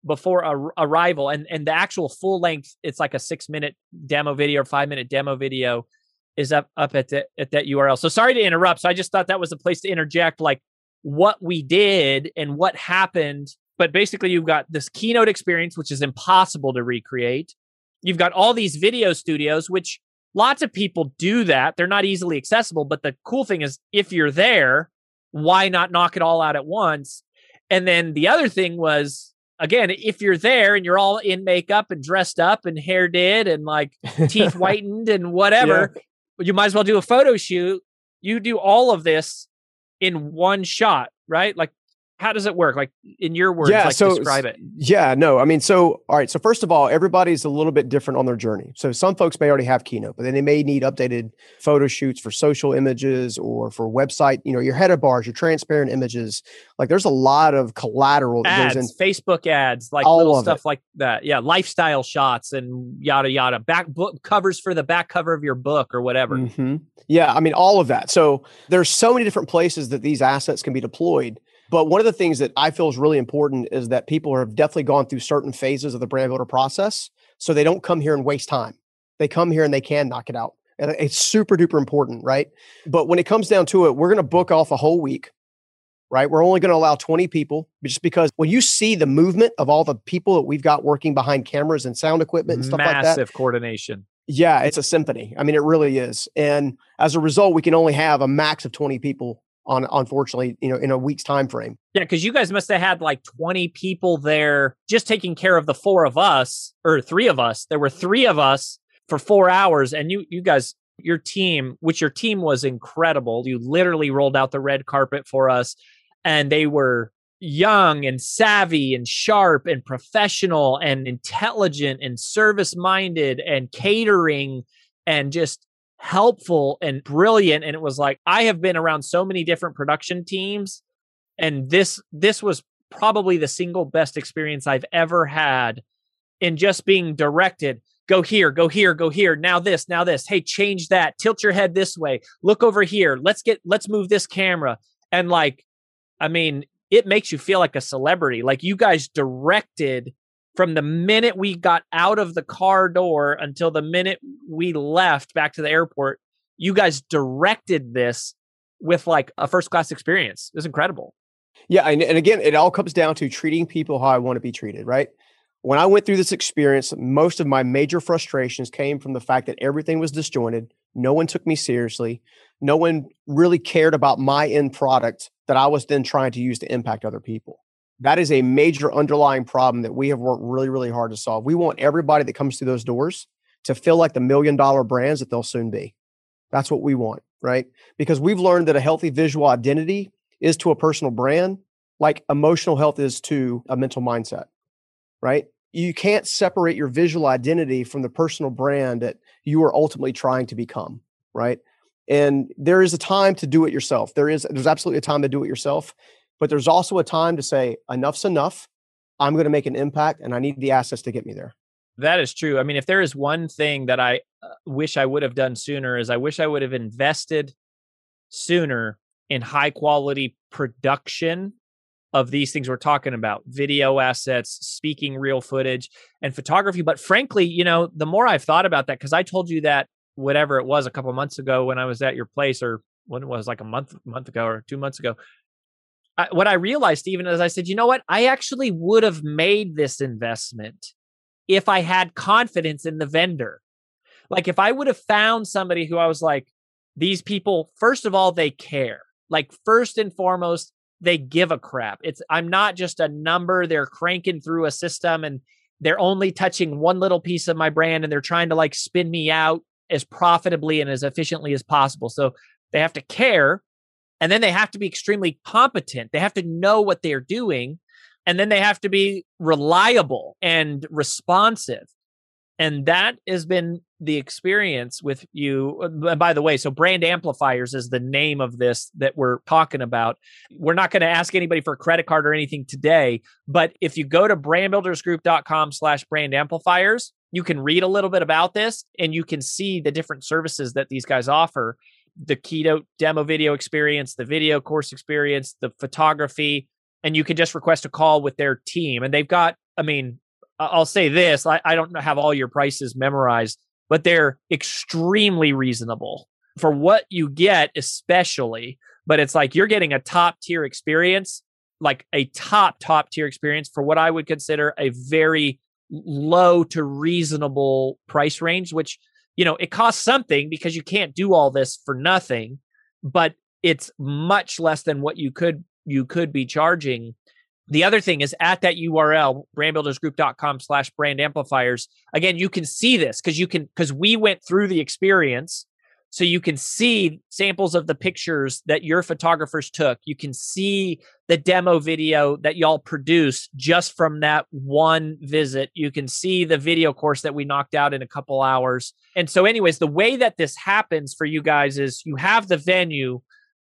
before ar- arrival. And, and the actual full length, it's like a six minute demo video or five minute demo video is up, up at, the, at that U R L. So sorry to interrupt. So I just thought that was a place to interject like what we did and what happened. But basically, you've got this keynote experience, which is impossible to recreate. You've got all these video studios, which lots of people do that. They're not easily accessible. But the cool thing is, if you're there, why not knock it all out at once? And then the other thing was, again, if you're there and you're all in makeup and dressed up and hair did and like teeth whitened and whatever, yeah. you might as well do a photo shoot. You do all of this in one shot, right? Like, how does it work? Like in your words, yeah, like so, describe it. Yeah, no, I mean, so, all right. So first of all, everybody's a little bit different on their journey. So some folks may already have Keynote, but then they may need updated photo shoots for social images or for website, you know, your header bars, your transparent images. Like there's a lot of collateral. Ads, that goes in, Facebook ads, like all little stuff it. like that. Yeah. Lifestyle shots and yada, yada. Back book covers for the back cover of your book or whatever. Mm-hmm. Yeah. I mean, all of that. So there's so many different places that these assets can be deployed. But one of the things that I feel is really important is that people have definitely gone through certain phases of the brand builder process. So they don't come here and waste time. They come here and they can knock it out. And it's super duper important, right? But when it comes down to it, we're going to book off a whole week, right? We're only going to allow twenty people just because when you see the movement of all the people that we've got working behind cameras and sound equipment and stuff like that. Massive coordination. Yeah, it's a symphony. I mean, it really is. And as a result, we can only have a max of twenty people on, unfortunately, you know, in a week's time frame. Yeah, because you guys must have had like twenty people there just taking care of the four of us or three of us. There were three of us for four hours. And you you guys, your team, which your team was incredible. You literally rolled out the red carpet for us. And they were young and savvy and sharp and professional and intelligent and service-minded and catering and just helpful and brilliant. And it was like, I have been around so many different production teams. And this, this was probably the single best experience I've ever had in just being directed. Go here, go here, go here. Now this, now this. Hey, change that. Tilt your head this way. Look over here. Let's get, let's move this camera. And like, I mean, it makes you feel like a celebrity. Like you guys directed from the minute we got out of the car door until the minute we left back to the airport. You guys directed this with like a first-class experience. It was incredible. Yeah. And, and again, it all comes down to treating people how I want to be treated, right? When I went through this experience, most of my major frustrations came from the fact that everything was disjointed. No one took me seriously. No one really cared about my end product that I was then trying to use to impact other people. That is a major underlying problem that we have worked really, really hard to solve. We want everybody that comes through those doors to feel like the million dollar brands that they'll soon be. That's what we want, right? Because we've learned that a healthy visual identity is to a personal brand like emotional health is to a mental mindset, right? you can't separate your visual identity from the personal brand that you are ultimately trying to become, right? And there is a time to do it yourself. There is, there's absolutely a time to do it yourself, but there's also a time to say, enough's enough. I'm going to make an impact and I need the assets to get me there. That is true. I mean, if there is one thing that I wish I would have done sooner is I wish I would have invested sooner in high quality production of these things we're talking about, video assets, speaking reel footage, and photography. But frankly, you know, the more I've thought about that, because I told you that whatever it was a couple of months ago when I was at your place, or when it was like a month, month ago or two months ago, I, what I realized even is I said, you know what, I actually would have made this investment if I had confidence in the vendor. Like if I would have found somebody who I was like, these people, first of all, they care. Like first and foremost, they give a crap. It's I'm not just a number. They're cranking through a system and they're only touching one little piece of my brand and they're trying to like spin me out as profitably and as efficiently as possible. So they have to care. And then they have to be extremely competent. They have to know what they're doing. And then they have to be reliable and responsive. And that has been the experience with you. By the way, so Brand Amplifiers is the name of this that we're talking about. We're not going to ask anybody for a credit card or anything today. But if you go to brandbuildersgroup.com slash brand amplifiers, you can read a little bit about this and you can see the different services that these guys offer. The keynote demo video experience, the video course experience, the photography, and you can just request a call with their team. And they've got, I mean, I'll say this, I, I don't have all your prices memorized, but they're extremely reasonable for what you get, especially, but it's like, you're getting a top tier experience, like a top, top tier experience for what I would consider a very low to reasonable price range, which, you know, it costs something because you can't do all this for nothing, but it's much less than what you could you could be charging. The other thing is at that U R L, brandbuildersgroup.com slash brand amplifiers. Again, you can see this because you can because we went through the experience. So you can see samples of the pictures that your photographers took. You can see the demo video that y'all produced just from that one visit. You can see the video course that we knocked out in a couple hours. And so anyways, the way that this happens for you guys is you have the venue,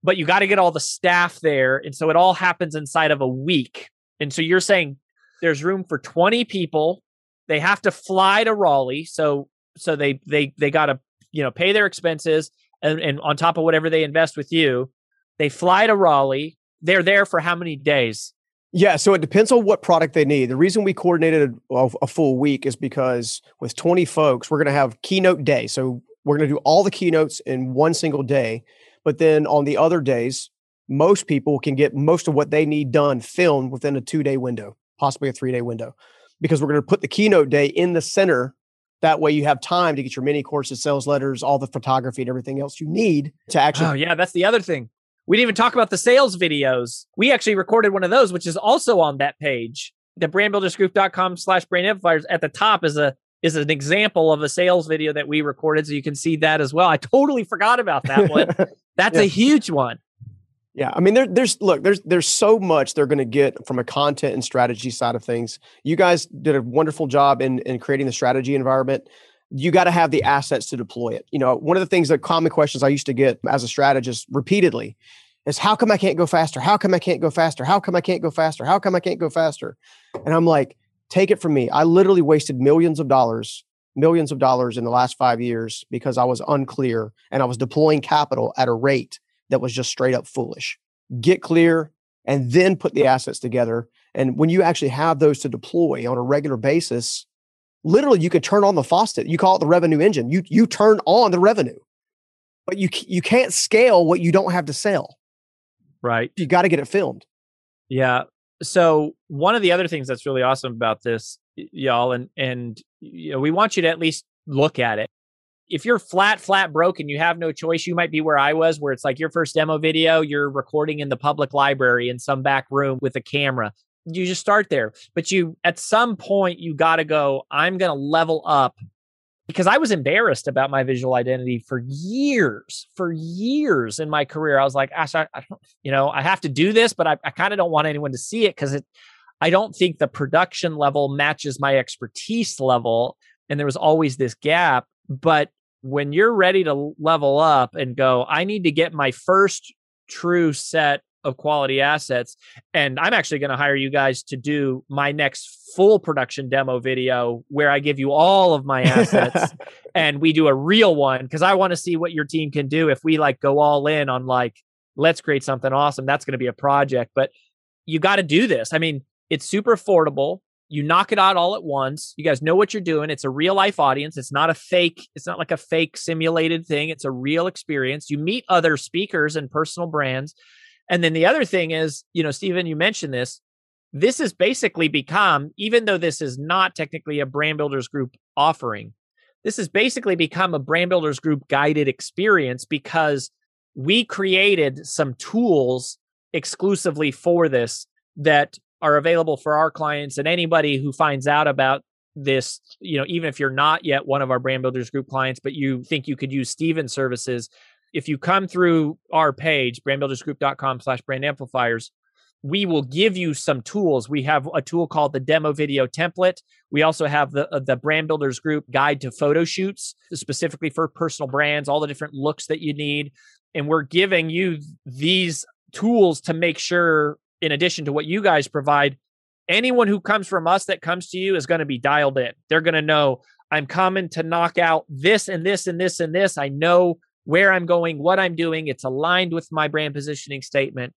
but you got to get all the staff there. And so it all happens inside of a week. And so you're saying there's room for twenty people. They have to fly to Raleigh. So so they they they got to you know, pay their expenses and, and on top of whatever they invest with you, they fly to Raleigh. They're there for how many days? Yeah. So it depends on what product they need. The reason we coordinated a, a full week is because with twenty folks, we're going to have keynote day. So we're going to do all the keynotes in one single day. But then on the other days, most people can get most of what they need done filmed within a two day window, possibly a three day window, because we're going to put the keynote day in the center. That way you have time to get your mini courses, sales letters, all the photography and everything else you need to actually. Oh yeah, that's the other thing. We didn't even talk about the sales videos. We actually recorded one of those, which is also on that page. The brandbuildersgroup.com slash brand amplifiers at the top is a is an example of a sales video that we recorded. So you can see that as well. I totally forgot about that one. That's yeah. a huge one. Yeah. I mean, there, there's, look, there's, there's so much they're going to get from a content and strategy side of things. You guys did a wonderful job in, in creating the strategy environment. You got to have the assets to deploy it. You know, one of the things that common questions I used to get as a strategist repeatedly is how come I can't go faster? How come I can't go faster? How come I can't go faster? How come I can't go faster? And I'm like, take it from me. I literally wasted millions of dollars, millions of dollars in the last five years because I was unclear and I was deploying capital at a rate that was just straight up foolish. Get clear and then put the assets together. And when you actually have those to deploy on a regular basis, literally you could turn on the faucet. You call it the revenue engine. You, you turn on the revenue, but you, you can't scale what you don't have to sell. Right. You got to get it filmed. Yeah. So one of the other things that's really awesome about this, y'all, and, and you know, we want you to at least look at it. If you're flat, flat broke and you have no choice, you might be where I was, where it's like your first demo video, you're recording in the public library in some back room with a camera. You just start there. But you, at some point, you got to go, I'm going to level up, because I was embarrassed about my visual identity for years, for years in my career. I was like, gosh, I, I don't, you know, I have to do this, but I, I kind of don't want anyone to see it because it, I don't think the production level matches my expertise level. And there was always this gap. But when you're ready to level up and go, I need to get my first true set of quality assets, and I'm actually going to hire you guys to do my next full production demo video where I give you all of my assets and we do a real one, because I want to see what your team can do if we like go all in on like, let's create something awesome. That's going to be a project, but you got to do this. I mean, it's super affordable. You knock it out all at once. You guys know what you're doing. It's a real life audience. It's not a fake. It's not like a fake simulated thing. It's a real experience. You meet other speakers and personal brands. And then the other thing is, you know, Stephen, you mentioned this, this has basically become, even though this is not technically a Brand Builders Group offering, this has basically become a Brand Builders Group guided experience, because we created some tools exclusively for this that are available for our clients and anybody who finds out about this, you know, even if you're not yet one of our Brand Builders Group clients, but you think you could use Stephen's services. If you come through our page, brand builders group dot com slash brand amplifiers, we will give you some tools. We have a tool called the Demo Video Template. We also have the, the Brand Builders Group Guide to Photo Shoots, specifically for personal brands, all the different looks that you need. And we're giving you these tools to make sure, in addition to what you guys provide, anyone who comes from us that comes to you is going to be dialed in. They're going to know, I'm coming to knock out this and this and this and this. I know where I'm going, what I'm doing. It's aligned with my brand positioning statement.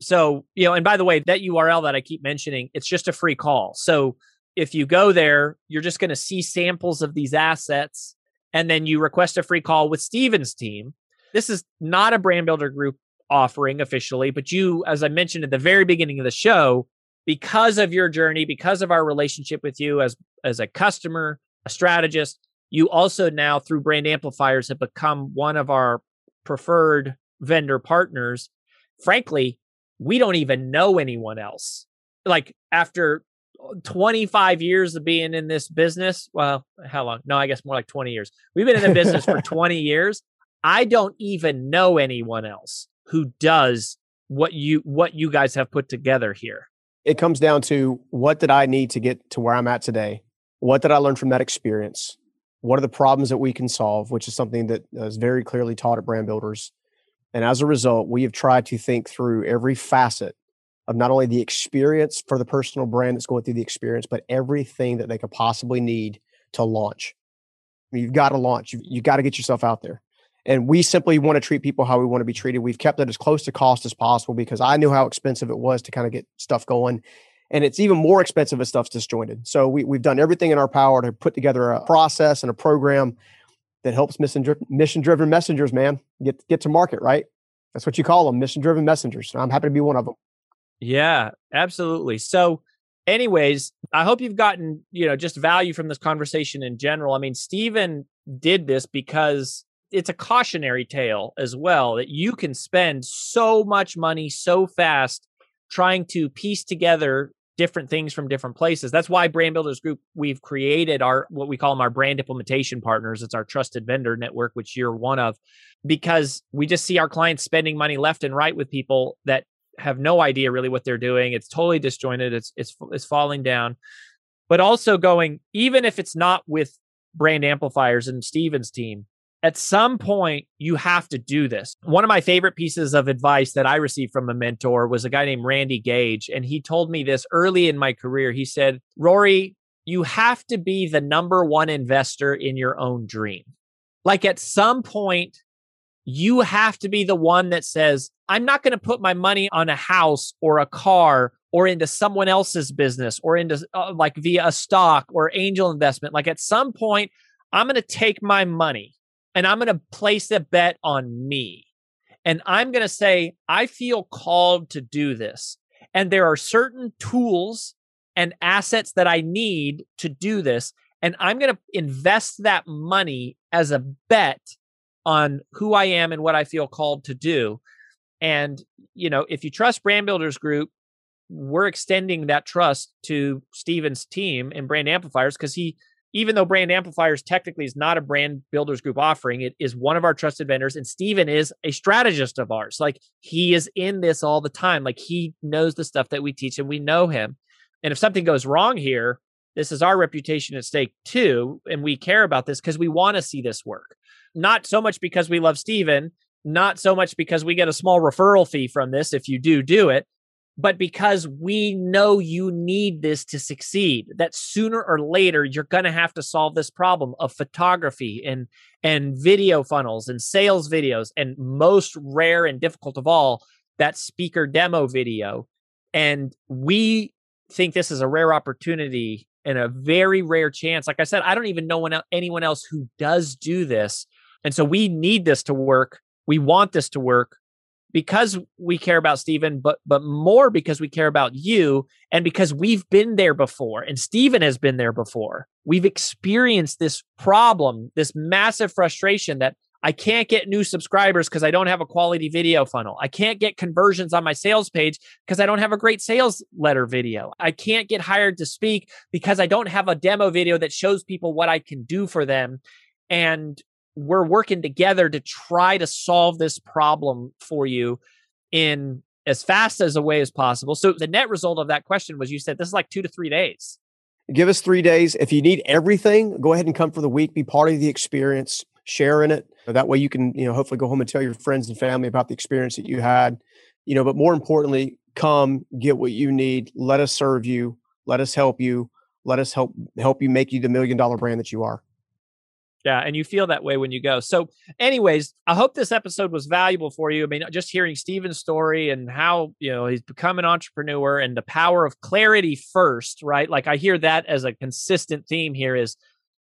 So, you know, and by the way, that U R L that I keep mentioning, it's just a free call. So if you go there, you're just going to see samples of these assets, and then you request a free call with Stephen's team. This is not a Brand Builder Group offering officially, but you, as I mentioned at the very beginning of the show, because of your journey, because of our relationship with you as, as a customer, a strategist, you also now through Brand Amplifiers have become one of our preferred vendor partners. Frankly, we don't even know anyone else. Like after twenty-five years of being in this business, well, how long? No, I guess more like twenty years. We've been in the business for twenty years. I don't even know anyone else who does what you what you guys have put together here. It comes down to, what did I need to get to where I'm at today? What did I learn from that experience? What are the problems that we can solve, which is something that is very clearly taught at Brand Builders. And as a result, we have tried to think through every facet of not only the experience for the personal brand that's going through the experience, but everything that they could possibly need to launch. I mean, you've got to launch. You've, you've got to get yourself out there. And we simply want to treat people how we want to be treated. We've kept it as close to cost as possible, because I knew how expensive it was to kind of get stuff going. And it's even more expensive if stuff's disjointed. So we, we've done everything in our power to put together a process and a program that helps mission-driven messengers, man, get get to market, right? That's what you call them, mission-driven messengers. I'm happy to be one of them. Yeah, absolutely. So anyways, I hope you've gotten, you know, just value from this conversation in general. I mean, Stephen did this because it's a cautionary tale as well, that you can spend so much money so fast trying to piece together different things from different places. That's why Brand Builders Group, we've created our, what we call them, our brand implementation partners. It's our trusted vendor network, which you're one of, because we just see our clients spending money left and right with people that have no idea really what they're doing. It's totally disjointed. It's, it's, it's falling down, but also going, even if it's not with Brand Amplifiers and Stephen's team, at some point, you have to do this. One of my favorite pieces of advice that I received from a mentor was a guy named Randy Gage. And he told me this early in my career. He said, Rory, you have to be the number one investor in your own dream. Like at some point, you have to be the one that says, I'm not going to put my money on a house or a car or into someone else's business or into uh, like via a stock or angel investment. Like at some point, I'm going to take my money and I'm going to place a bet on me. And I'm going to say, I feel called to do this. And there are certain tools and assets that I need to do this. And I'm going to invest that money as a bet on who I am and what I feel called to do. And, you know, if you trust Brand Builders Group, we're extending that trust to Stephen's team and Brand Amplifiers, because he, even though Brand Amplifiers technically is not a Brand Builders Group offering, it is one of our trusted vendors. And Stephen is a strategist of ours. Like he is in this all the time. Like he knows the stuff that we teach and we know him. And if something goes wrong here, this is our reputation at stake too. And we care about this because we want to see this work. Not so much because we love Stephen, not so much because we get a small referral fee from this, if you do do it, but because we know you need this to succeed, that sooner or later, you're going to have to solve this problem of photography and, and video funnels and sales videos, and most rare and difficult of all, that speaker demo video. And we think this is a rare opportunity and a very rare chance. Like I said, I don't even know one, anyone else who does do this. And so we need this to work. We want this to work because we care about Stephen, but but more because we care about you and because we've been there before and Stephen has been there before. We've experienced this problem, this massive frustration that I can't get new subscribers because I don't have a quality video funnel. I can't get conversions on my sales page because I don't have a great sales letter video. I can't get hired to speak because I don't have a demo video that shows people what I can do for them. And we're working together to try to solve this problem for you in as fast as a way as possible. So the net result of that question was, you said this is like two to three days. Give us three days. If you need everything, go ahead and come for the week, be part of the experience, share in it. That way you can, you know, hopefully go home and tell your friends and family about the experience that you had, you know, but more importantly, come get what you need. Let us serve you. Let us help you. Let us help, help you make you the million dollar brand that you are. Yeah. And you feel that way when you go. So anyways, I hope this episode was valuable for you. I mean, just hearing Stephen's story and how, you know, he's become an entrepreneur and the power of clarity first, right? Like I hear that as a consistent theme here is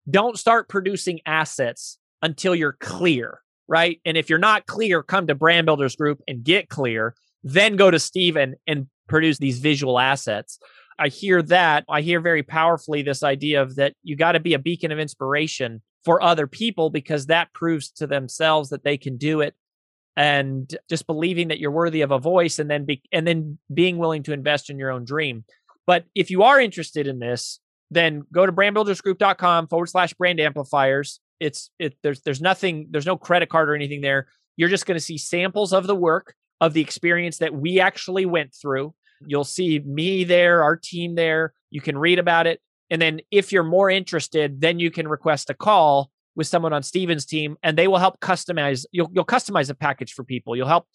don't start producing assets until you're clear, right? And if you're not clear, come to Brand Builders Group and get clear, then go to Stephen and produce these visual assets. I hear that. I hear very powerfully this idea of that you got to be a beacon of inspiration for other people because that proves to themselves that they can do it. And just believing that you're worthy of a voice and then be, and then being willing to invest in your own dream. But if you are interested in this, then go to brandbuildersgroup.com forward slash brand amplifiers. It's it there's there's nothing, there's no credit card or anything there. You're just going to see samples of the work, of the experience that we actually went through. You'll see me there, our team there. You can read about it. And then if you're more interested, then you can request a call with someone on Stephen's team and they will help customize. You'll you'll customize a package for people. You'll help.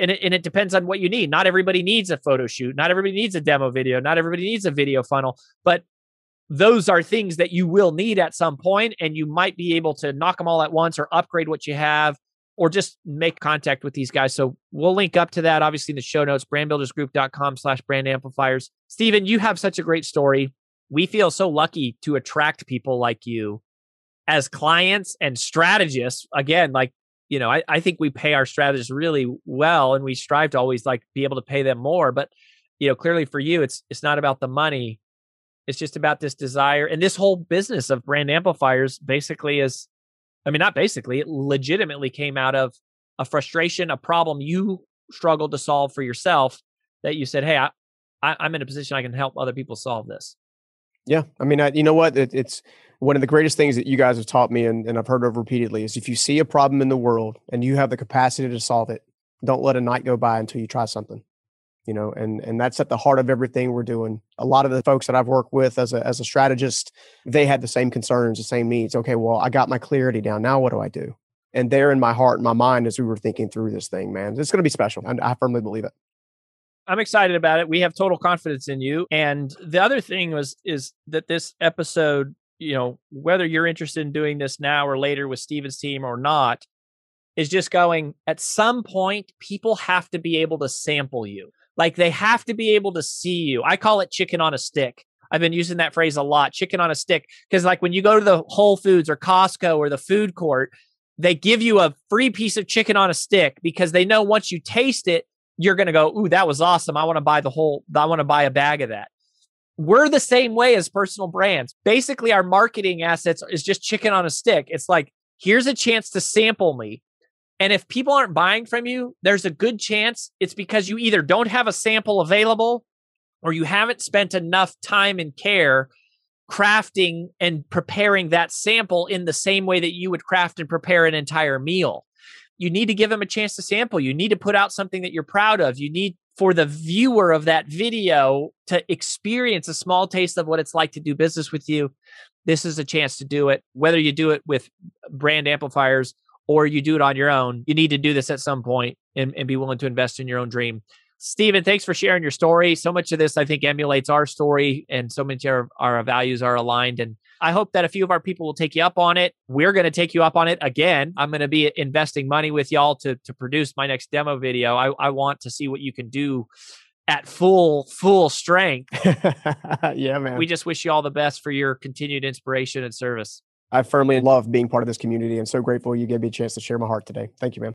And it, and it depends on what you need. Not everybody needs a photo shoot. Not everybody needs a demo video. Not everybody needs a video funnel. But those are things that you will need at some point, and you might be able to knock them all at once or upgrade what you have or just make contact with these guys. So we'll link up to that, obviously, in the show notes, brandbuildersgroup.com slash brand amplifiers. Stephen, you have such a great story. We feel so lucky to attract people like you as clients and strategists. Again, like, you know, I, I think we pay our strategists really well, and we strive to always like be able to pay them more. But, you know, clearly for you, it's it's not about the money. It's just about this desire. And this whole business of brand amplifiers basically is, I mean, not basically, it legitimately came out of a frustration, a problem you struggled to solve for yourself that you said, hey, I, I, I'm in a position I can help other people solve this. Yeah. I mean, I, you know what? It, it's one of the greatest things that you guys have taught me and, and I've heard of repeatedly is if you see a problem in the world and you have the capacity to solve it, don't let a night go by until you try something. You know, and and that's at the heart of everything we're doing. A lot of the folks that I've worked with as a as a strategist, they had the same concerns, the same needs. Okay, well, I got my clarity down. Now what do I do? And there in my heart and my mind as we were thinking through this thing, man, it's going to be special. And I firmly believe it. I'm excited about it. We have total confidence in you. And the other thing was is that this episode, you know, whether you're interested in doing this now or later with Stephen's team or not, is just going, at some point, people have to be able to sample you. Like they have to be able to see you. I call it chicken on a stick. I've been using that phrase a lot, chicken on a stick. Because like when you go to the Whole Foods or Costco or the food court, they give you a free piece of chicken on a stick because they know once you taste it, you're going to go, ooh, that was awesome. I want to buy the whole, I want to buy a bag of that. We're the same way as personal brands. Basically, our marketing assets is just chicken on a stick. It's like, here's a chance to sample me. And if people aren't buying from you, there's a good chance it's because you either don't have a sample available or you haven't spent enough time and care crafting and preparing that sample in the same way that you would craft and prepare an entire meal. You need to give them a chance to sample. You need to put out something that you're proud of. You need for the viewer of that video to experience a small taste of what it's like to do business with you, this is a chance to do it. Whether you do it with Brand Amplifiers or you do it on your own, you need to do this at some point and, and be willing to invest in your own dream. Stephen, thanks for sharing your story. So much of this, I think, emulates our story, and so many of our, our values are aligned. And I hope that a few of our people will take you up on it. We're going to take you up on it again. I'm going to be investing money with y'all to, to produce my next demo video. I, I want to see what you can do at full, full strength. Yeah, man. We just wish you all the best for your continued inspiration and service. I firmly love being part of this community and so grateful you gave me a chance to share my heart today. Thank you, man.